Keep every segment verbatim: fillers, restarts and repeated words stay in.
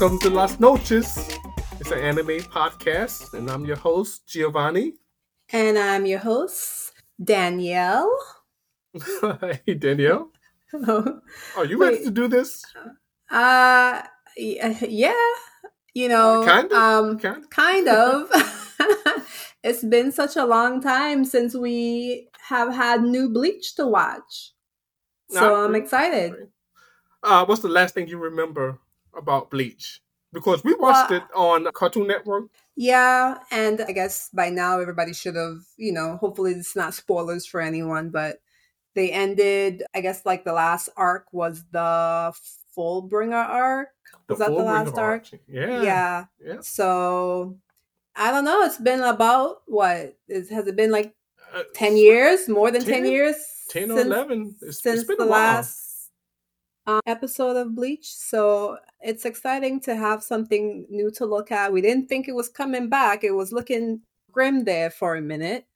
Welcome to Las Noches. It's an anime podcast, and I'm your host, Giovanni. And I'm your host, Danielle. Hey, Danielle. Hello. Are you ready Wait, to do this? Uh, yeah. You know, kind of. Um, kind of. Kind of. It's been such a long time since we have had new Bleach to watch. So no, I'm excited. Uh, what's the last thing you remember about Bleach? Because we watched well, it on Cartoon Network. Yeah, and I guess by now everybody should have, you know, hopefully it's not spoilers for anyone, but they ended, I guess like the last arc was the Fullbringer arc. Was the that Fullbringer the last arc? arc? Yeah. yeah. Yeah. So, I don't know. It's been about, what? It, has it been like uh, ten years? More than ten years? ten or eleven. It's, since it's been the a while. last... Um, episode of Bleach, so it's exciting to have something new to look at. We didn't think it was coming back. It was looking grim there for a minute,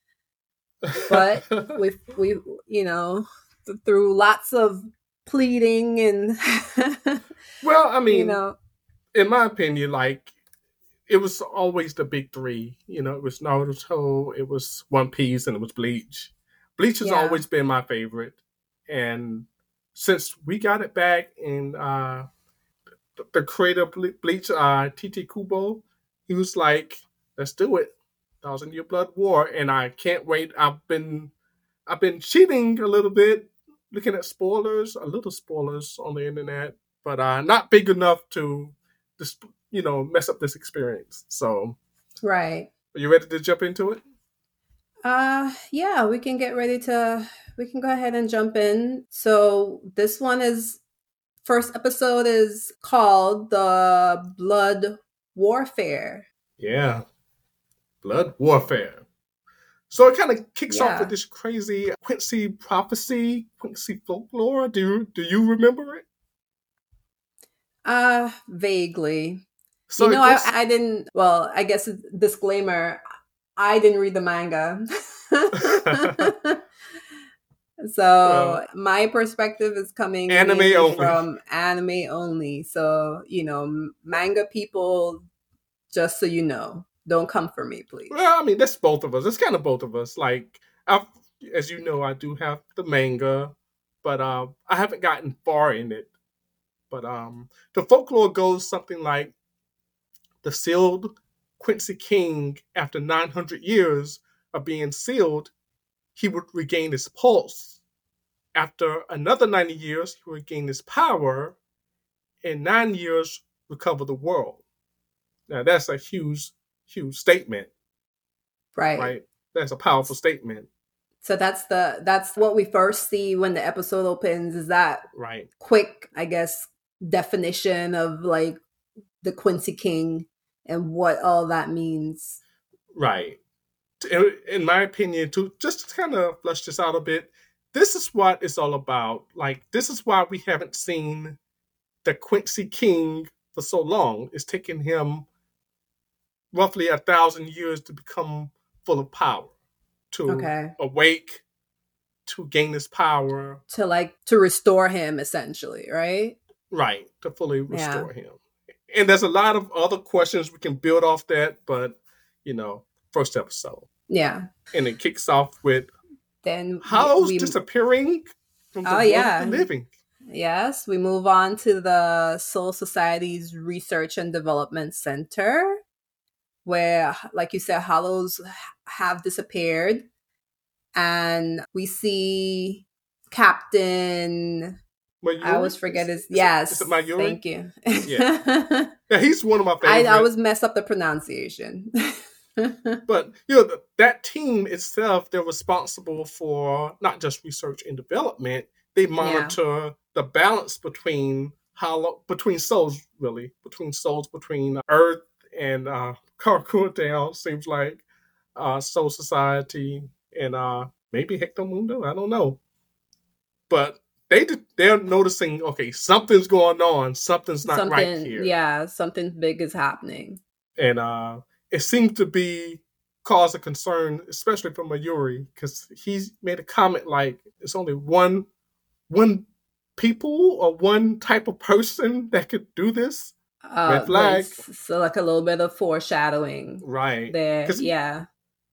but we we you know th- through lots of pleading and well, I mean, you know, in my opinion, like it was always the big three. You know, it was Naruto, it was One Piece, and it was Bleach. Bleach has yeah. always been my favorite, and since we got it back, and uh, the, the creator of Ble- Bleach, uh, Tite Kubo, he was like, "Let's do it, Thousand Year Blood War," and I can't wait. I've been, I've been cheating a little bit, looking at spoilers, a little spoilers on the internet, but uh, not big enough to, just, you know, mess up this experience. So, right, are you ready to jump into it? Uh, yeah, we can get ready to. We can go ahead and jump in. So this one is, first episode is called The Blood Warfare. Yeah. Blood Warfare. So it kind of kicks yeah. off with this crazy Quincy prophecy, Quincy folklore. Do you, do you remember it? Uh, vaguely. So you know, goes- I, I didn't, well, I guess a disclaimer, I didn't read the manga. So well, my perspective is coming anime from anime only. So, you know, manga people, just so you know, don't come for me, please. Well, I mean, that's both of us. It's kind of both of us. Like, I've, as you know, I do have the manga, but uh, I haven't gotten far in it. But um, the folklore goes something like the sealed Quincy King, after nine hundred years of being sealed, he would regain his pulse. After another ninety years, he would regain his power. And nine years, recover the world. Now, that's a huge, huge statement. Right. Right. That's a powerful statement. So that's the that's what we first see when the episode opens, is that right quick, I guess, definition of like the Quincy King and what all that means. Right. In my opinion, to just kind of flush this out a bit, this is what it's all about. Like, this is why we haven't seen the Quincy King for so long. It's taken him roughly a thousand years to become full of power, to okay. awake, to gain his power. To, like, to restore him, essentially, right? Right, to fully restore yeah. him. And there's a lot of other questions we can build off that, but, you know, first episode. Yeah. And it kicks off with then How's we, disappearing from the oh, world yeah. of the living. Yes. We move on to the Soul Society's Research and Development Center, where, like you said, Hollows have disappeared. And we see Captain... Mayuri? I always forget his... Is yes. It, is it Mayuri? Thank you. Yeah. Yeah, he's one of my favorites. I always mess up the pronunciation. But, you know, that team itself, they're responsible for not just research and development. They monitor yeah. the balance between how, between souls, really, between souls, between Earth and uh, Karakura Town, seems like, uh, Soul Society, and uh, maybe Hectomundo, I don't know. But they, they're noticing, okay, something's going on. Something's not something, right here. Yeah, something big is happening. And, uh... it seemed to be cause of concern, especially for Mayuri, because he made a comment like, it's only one one people or one type of person that could do this. Uh, Red flag. Like, so like a little bit of foreshadowing. Right. There. Yeah.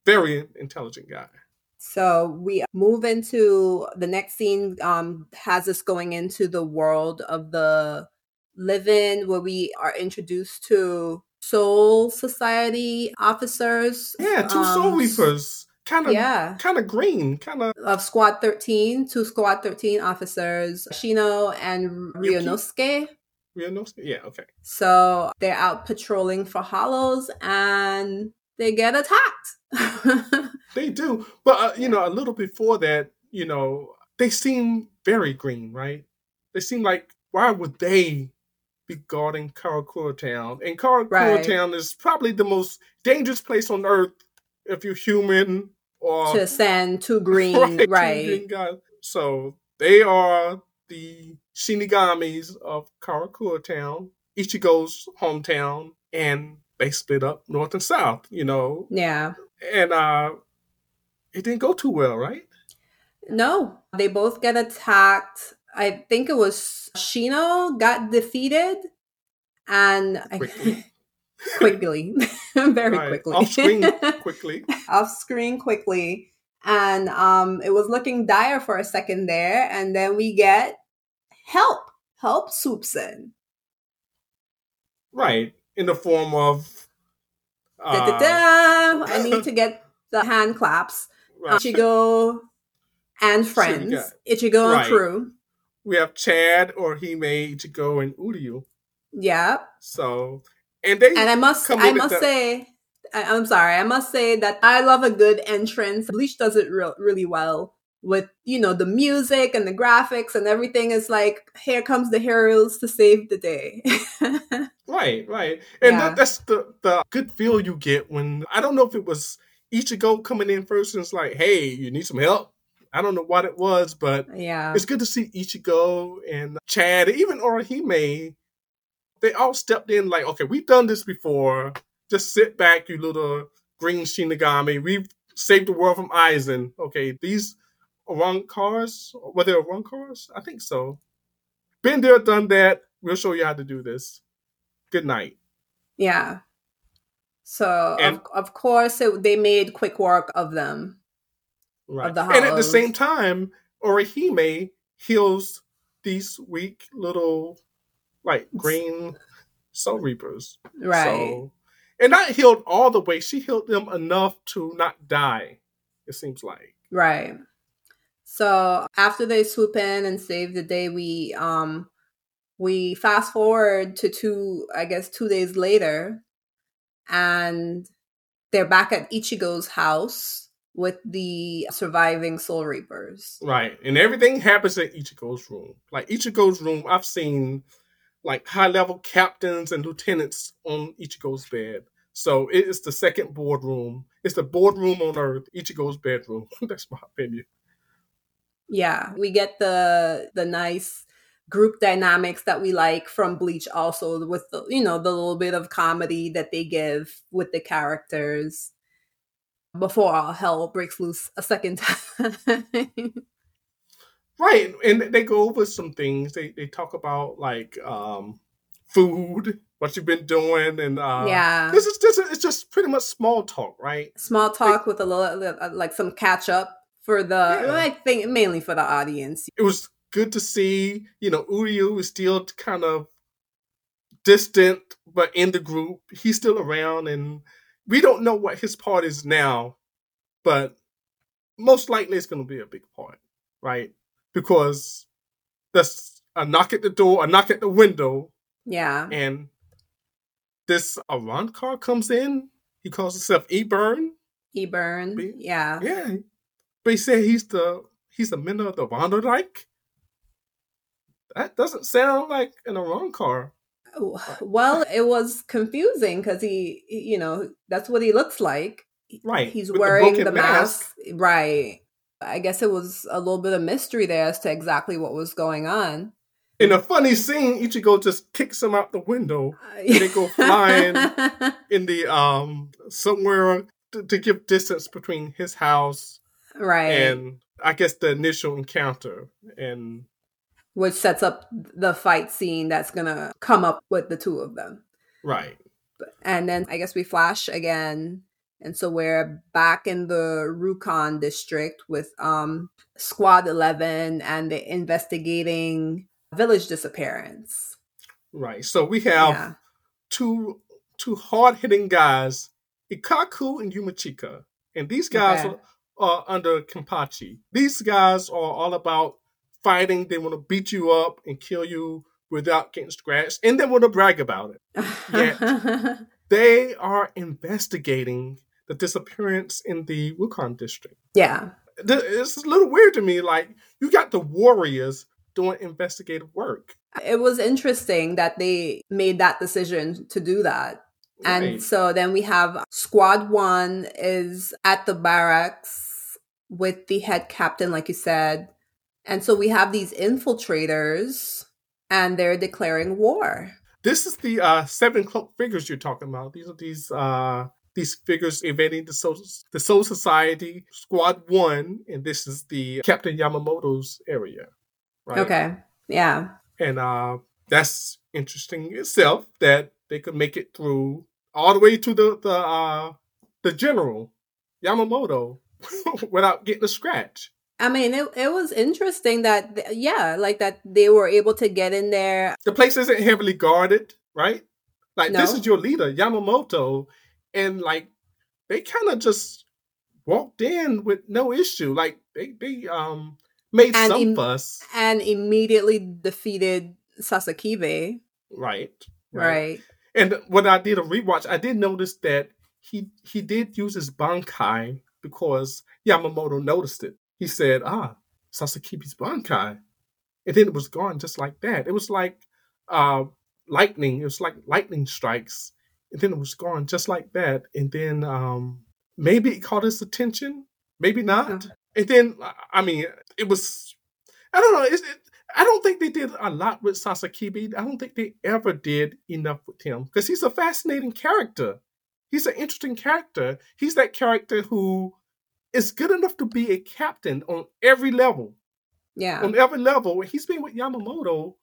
Very intelligent guy. So we move into the next scene, um, has us going into the world of the live-in, where we are introduced to Soul Society officers. Yeah, two um, Soul Reapers. Kind of, yeah. kind of green, kind of of Squad thirteen, two Squad thirteen officers, Shino and Ryunosuke. Ryunosuke, yeah, okay. So they're out patrolling for hollows, and they get attacked. They do, but uh, you know, a little before that, you know, they seem very green, right? They seem like, why would they be guarding Karakura Town? And Karakura right. Town is probably the most dangerous place on earth if you're human. Or to send to green, right? right. Two green guys. So they are the Shinigamis of Karakura Town, Ichigo's hometown, and they split up north and south, you know. Yeah. And uh, it didn't go too well, right? No. They both get attacked. I think it was Shino got defeated. And quickly. I, quickly. Very right. quickly. Off screen quickly. Off screen quickly. And um, it was looking dire for a second there. And then we get help. Help swoops in. Right. In the form of... Uh... Da, da, da. I need to get the hand claps. Right. Ichigo and friends. Sure, Ichigo right. and crew. We have Chad, Orihime, Ichigo, and Uryu. Yeah. So, and they and I must, I must the... say, I, I'm sorry, I must say that I love a good entrance. Bleach does it re- really well with, you know, the music and the graphics and everything. Is like, here comes the heroes to save the day. Right, right, and yeah. that, that's the the good feel you get when, I don't know if it was Ichigo coming in first and it's like, hey, you need some help. I don't know what it was, but yeah. it's good to see Ichigo and Chad, even Orihime. They all stepped in like, okay, we've done this before. Just sit back, you little green Shinigami. We've saved the world from Aizen. Okay, these Arrancars, were they Arrancars? I think so. Been there, done that. We'll show you how to do this. Good night. Yeah. So, and, of, of course, it, they made quick work of them. Right. The and at the same time, Orihime heals these weak little, like, green Soul Reapers. Right. So, and not healed all the way. She healed them enough to not die, it seems like. Right. So after they swoop in and save the day, we um we fast forward to two, I guess, two days later. And they're back at Ichigo's house with the surviving Soul Reapers. Right. And everything happens at Ichigo's room. Like, Ichigo's room, I've seen, like, high-level captains and lieutenants on Ichigo's bed. So it is the second boardroom. It's the boardroom on Earth, Ichigo's bedroom. That's my opinion. Yeah. We get the the nice group dynamics that we like from Bleach also, with, the, you know, the little bit of comedy that they give with the characters. Before all hell breaks loose a second time. Right. And they go over some things. They they talk about, like, um, food, what you've been doing. And uh, yeah. this is just, it's just pretty much small talk, right? Small talk, like, with a little, like, some catch up for the, yeah. I think mainly for the audience. It was good to see, you know, Uryu is still kind of distant, but in the group. He's still around, and we don't know what his part is now, but most likely it's going to be a big part, right? Because that's a knock at the door, a knock at the window. Yeah. And this Arrancar comes in. He calls himself Ebern. Ebern, but, yeah. Yeah. But he said he's the he's the member of the Ronderlike. That doesn't sound like an Arrancar. Well, it was confusing because he, you know, that's what he looks like. Right. He's with wearing the, the mask. mask. Right. I guess it was a little bit of mystery there as to exactly what was going on. In a funny scene, Ichigo just kicks him out the window. And they go flying in the, um, somewhere to, to give distance between his house. Right. And I guess the initial encounter. And which sets up the fight scene that's going to come up with the two of them. Right. And then I guess we flash again. And so we're back in the Rukon district with um, Squad eleven, and they're investigating village disappearance. Right. So we have yeah. two two hard-hitting guys, Ikaku and Yumichika. And these guys okay. are, are under Kenpachi. These guys are all about fighting. They want to beat you up and kill you without getting scratched. And they want to brag about it. Yet, they are investigating the disappearance in the Wukong district. Yeah. It's a little weird to me. Like, you got the warriors doing investigative work. It was interesting that they made that decision to do that. Right. And so then we have Squad One is at the barracks with the head captain, like you said. And so we have these infiltrators, and they're declaring war. This is the uh, seven cloak figures you're talking about. These are these uh, these figures invading the Soul, the Soul Society, Squad One, and this is the Captain Yamamoto's area. Right? Okay. Yeah. And uh, that's interesting itself that they could make it through all the way to the the, uh, the general Yamamoto without getting a scratch. I mean, it it was interesting that, th- yeah, like that they were able to get in there. The place isn't heavily guarded, right? Like, no. This is your leader, Yamamoto. And, like, they kind of just walked in with no issue. Like, they, they um made and some im- fuss. And immediately defeated Sasakibe. Right, right. Right. And when I did a rewatch, I did notice that he he did use his Bankai because Yamamoto noticed it. He said, ah, Sasakibi's Bankai. And then it was gone just like that. It was like uh, lightning. It was like lightning strikes. And then it was gone just like that. And then um, maybe it caught his attention. Maybe not. Yeah. And then, I mean, it was, I don't know. It, it, I don't think they did a lot with Sasakibe. I don't think they ever did enough with him. Because he's a fascinating character. He's an interesting character. He's that character who... It's good enough to be a captain on every level. Yeah. On every level. He's been with Yamamoto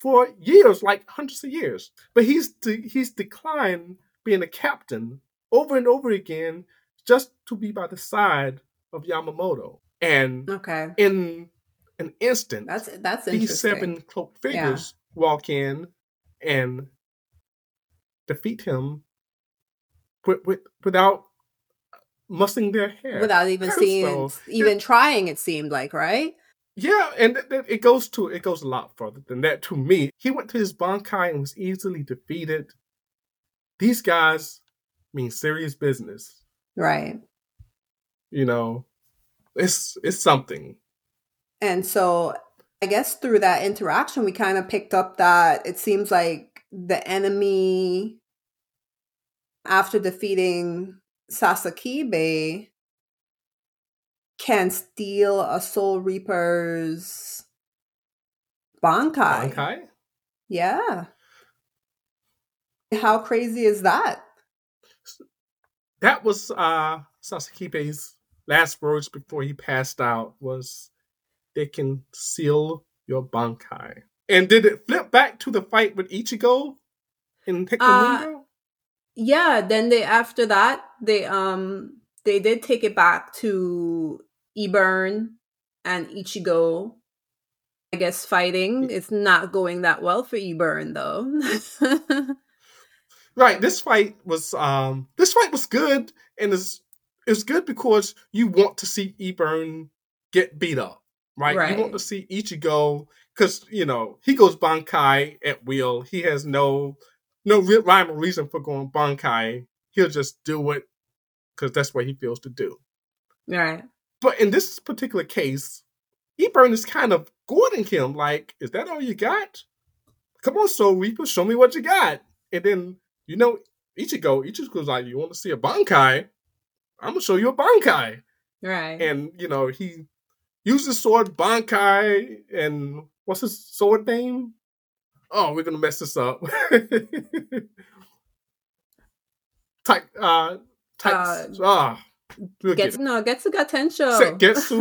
for years, like hundreds of years. But he's de- he's declined being a captain over and over again just to be by the side of Yamamoto. And okay. in an instant, that's, that's these seven cloaked figures yeah. walk in and defeat him with, with, without... mussing their hair without even hair seeing, so. even it, trying. It seemed like, right? Yeah, and th- th- it goes to it goes a lot further than that. To me, he went to his Bankai and was easily defeated. These guys mean serious business, right? You know, it's it's something. And so, I guess through that interaction, we kind of picked up that it seems like the enemy, after defeating Sasakibe, can steal a Soul Reaper's Bankai. Bankai? Yeah. How crazy is that? That was uh, Sasakibe's last words before he passed out was, they can seal your Bankai. And did it flip back to the fight with Ichigo in Hikamundo? Uh, Yeah, then they after that they um they did take it back to Ebern and Ichigo, I guess, fighting. It's not going that well for Ebern though. Right, this fight was um this fight was good, and it's it's good because you want to see Ebern get beat up, right? right? You want to see Ichigo, because you know he goes Bankai at will. He has no. No real rhyme or reason for going Bankai. He'll just do it because that's what he feels to do. Right. But in this particular case, Ebern is kind of goading him. Like, is that all you got? Come on, Soul Reaper, show me what you got. And then, you know, Ichigo, Ichigo's like, you want to see a Bankai? I'm going to show you a Bankai. Right. And, you know, he uses sword Bankai, and what's his sword name? Oh, we're going to mess this up. Type, uh, type, uh, ah. We'll Getsu, get no, Getsuga Tensho. Getsu.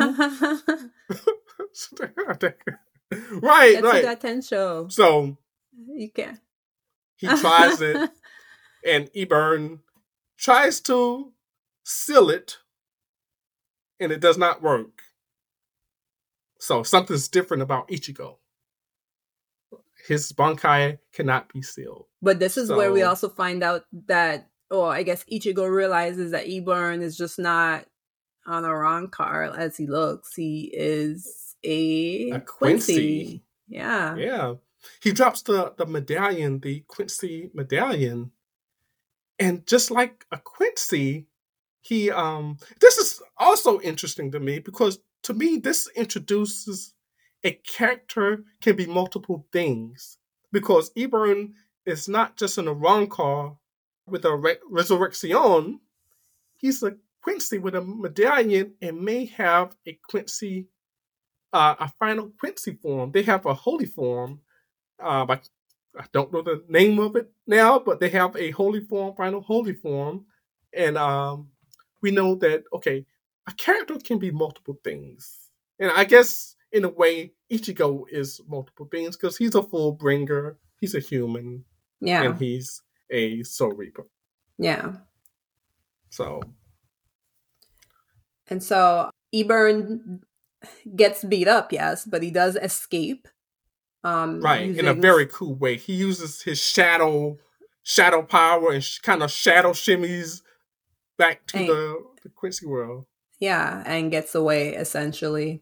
Right, Getsuga right. Getsuga Tensho. So you can. He tries it, and Ebern tries to seal it, and it does not work. So something's different about Ichigo. His Bankai cannot be sealed. But this is so, where we also find out that, or I guess Ichigo realizes that Ebern is just not on Arrancar as he looks. He is a, a Quincy. Quincy. Yeah. Yeah. He drops the, the medallion, the Quincy medallion. And just like a Quincy, he, um, this is also interesting to me because to me, this introduces a character can be multiple things because Ebern is not just an Arrancar with a re- resurrection. He's a Quincy with a medallion and may have a Quincy, uh, a final Quincy form. They have a holy form. Uh, I, I don't know the name of it now, but they have a holy form, final holy form. And um, we know that, okay, a character can be multiple things. And I guess in a way, Ichigo is multiple things because he's a Fullbringer, he's a human, yeah, and he's a Soul Reaper. Yeah. So. And so Ebern gets beat up, yes, but he does escape. Um, right, using... in a very cool way. He uses his shadow shadow power and sh- kind of shadow shimmies back to and... the, the Quincy world. Yeah, and gets away, essentially.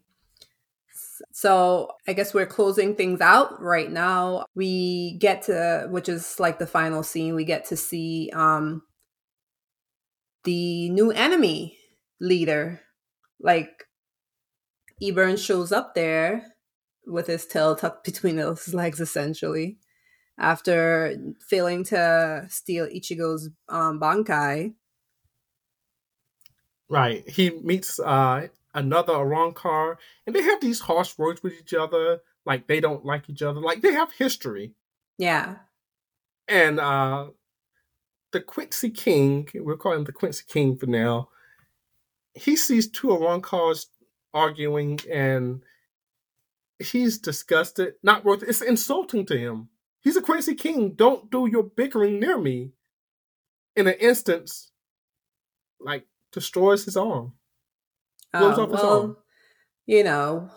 So I guess we're closing things out right now. We get to, which is like the final scene, we get to see um, the new enemy leader. Like, Ebern shows up there with his tail tucked between his legs, essentially, after failing to steal Ichigo's um, Bankai. Right. He meets... Uh... another Arrancar, and they have these harsh words with each other, like they don't like each other, like they have history. Yeah. And uh, the Quincy King, we'll call him the Quincy King for now, he sees two Arrancars arguing, and he's disgusted, not worth it. It's insulting to him. He's a Quincy King. Don't do your bickering near me. In an instance, like, destroys his arm. Uh, off well, you know,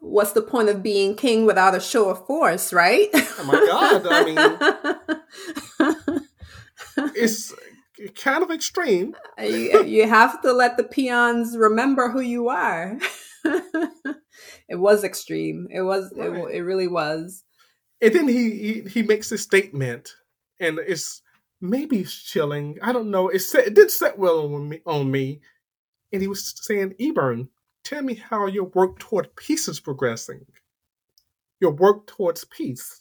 what's the point of being king without a show of force, right? Oh my God, I mean, it's kind of extreme. you, you have to let the peons remember who you are. It was extreme. It was, right. it, it really was. And then he, he, he makes a statement, and it's maybe chilling. I don't know. It, set, it did set well on me, on me. And he was saying, Ebern, tell me how your work toward peace is progressing. Your work towards peace.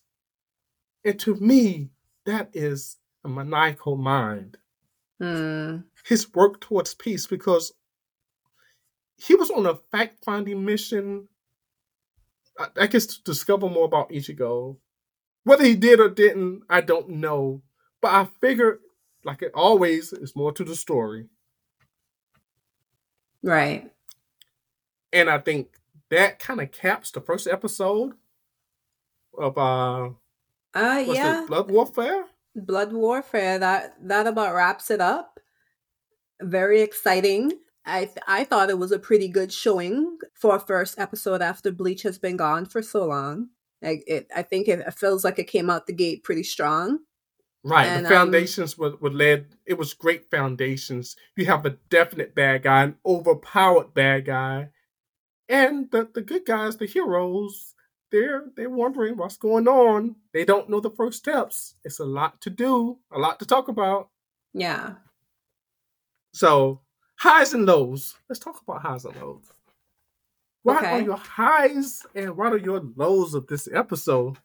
And to me, that is a maniacal mind. Mm. His work towards peace, because he was on a fact-finding mission, I guess, to discover more about Ichigo. Whether he did or didn't, I don't know. But I figure, like it always, it's more to the story. Right. And I think that kind of caps the first episode of uh, uh what's yeah. Blood Warfare? Blood Warfare. That that about wraps it up. Very exciting. I th- I thought it was a pretty good showing for a first episode after Bleach has been gone for so long. Like it, I think it, it feels like it came out the gate pretty strong. Right, and, the foundations um, were, were led. It was great foundations. You have a definite bad guy, an overpowered bad guy, and the, the good guys, the heroes. They're they're wondering what's going on. They don't know the first steps. It's a lot to do, a lot to talk about. Yeah. So highs and lows. Let's talk about highs and lows. What okay. are your highs and what are your lows of this episode?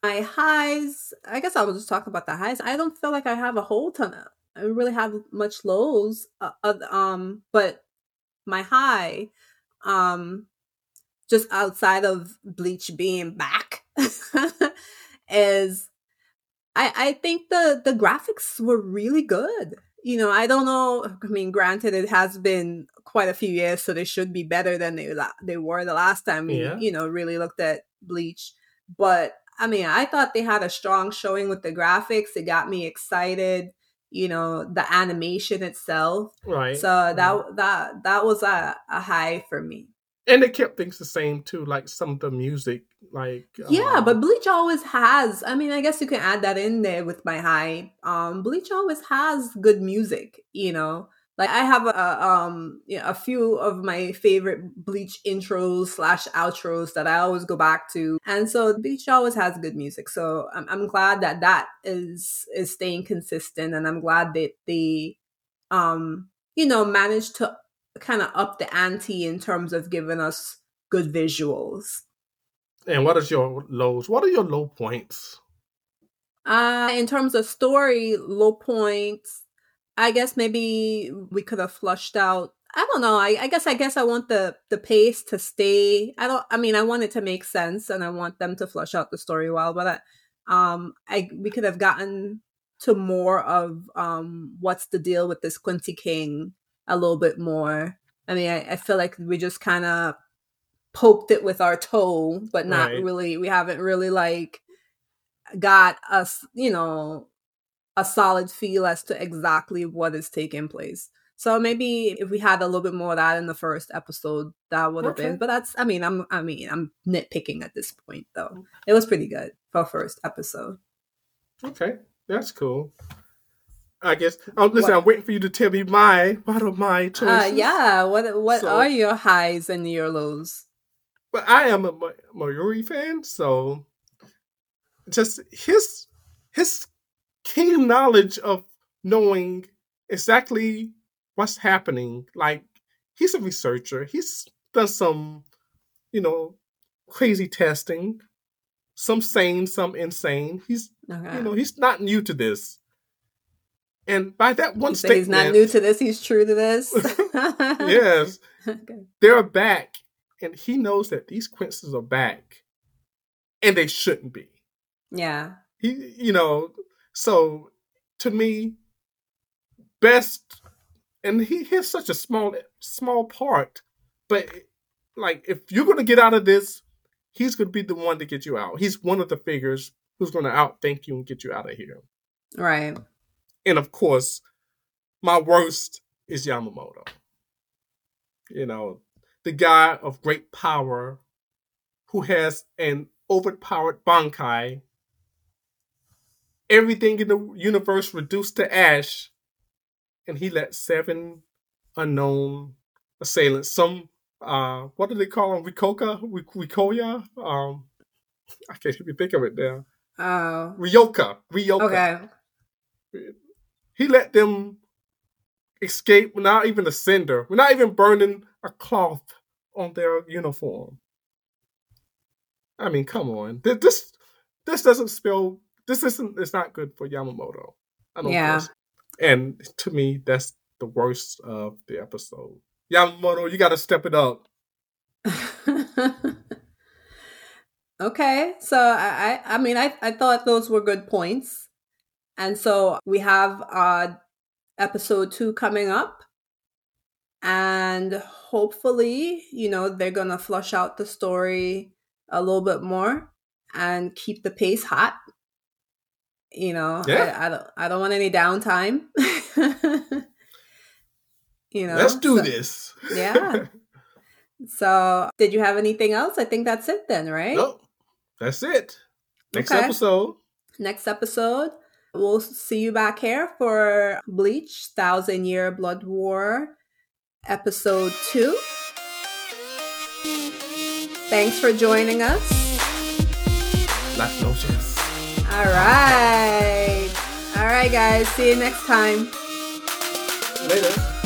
My highs, I guess I will just talk about the highs. I don't feel like I have a whole ton of, I don't really have much lows. Uh, uh, um, but my high, um, just outside of Bleach being back, is I, I think the, the graphics were really good. You know, I don't know. I mean, granted, it has been quite a few years, so they should be better than they la- they were the last time we, yeah. you know, really looked at Bleach. But I mean, I thought they had a strong showing with the graphics. It got me excited. You know, the animation itself. Right. So that right. that that was a, a high for me. And they kept things the same too, like some of the music, like yeah. Um, but Bleach always has. I mean, I guess you can add that in there with my high. Um, Bleach always has good music. You know, like I have a um you know, a few of my favorite Bleach intros slash outros that I always go back to, and so Bleach always has good music. So I'm I'm glad that that is is staying consistent, and I'm glad that they, um, you know, managed to kind of up the ante in terms of giving us good visuals. And what is your lows? What are your low points? Uh, in terms of story, low points, I guess maybe we could have flushed out. I don't know. I, I guess I guess I want the, the pace to stay. I don't. I mean, I want it to make sense, and I want them to flush out the story well. But I, um, I we could have gotten to more of um, what's the deal with this Quincy King a little bit more. I mean, I, I feel like we just kind of poked it with our toe, but not right. really, we haven't really like got us, you know, a solid feel as to exactly what is taking place. So maybe if we had a little bit more of that in the first episode, that would have okay. been, but that's, I mean, I'm, I mean, I'm nitpicking at this point though. It was pretty good for first episode. Okay. That's cool. I guess. Oh, listen, what? I'm waiting for you to tell me my, what are my choices? Uh, yeah, what what so, are your highs and your lows? Well, I am a Mayuri fan, so just his his keen knowledge of knowing exactly what's happening. Like, he's a researcher. He's done some, you know, crazy testing. Some sane, some insane. He's, okay. you know, he's not new to this. And by that one statement... He's not new to this, he's true to this? Yes. Okay. They're back, and he knows that these Quinces are back, and they shouldn't be. Yeah. He, you know, so, to me, best... And he has such a small, small part, but, like, if you're going to get out of this, he's going to be the one to get you out. He's one of the figures who's going to outthink you and get you out of here. Right. And of course, my worst is Yamamoto. You know, the guy of great power who has an overpowered Bankai. Everything in the universe reduced to ash. And he let seven unknown assailants, some, uh, what do they call them? Ryoka? Ryoka? Um, I can't even think of it now. Oh. Ryoka. Ryoka. Okay. He let them escape without even a cinder. We're not even burning a cloth on their uniform. I mean, come on. This this doesn't spell... This isn't... It's not good for Yamamoto. I don't yeah. think. And to me, that's the worst of the episode. Yamamoto, you got to step it up. Okay. So, I, I, I mean, I, I thought those were good points. And so we have uh, episode two coming up, and hopefully, you know, they're going to flush out the story a little bit more and keep the pace hot. You know, yeah. I, I don't I don't want any downtime. You know, let's do so, this. Yeah. So did you have anything else? I think that's it then, right? Nope. That's it. Next okay. episode. Next episode. We'll see you back here for Bleach, Thousand Year Blood War, Episode two. Thanks for joining us. Las Noches. All right. All right, guys. See you next time. Later.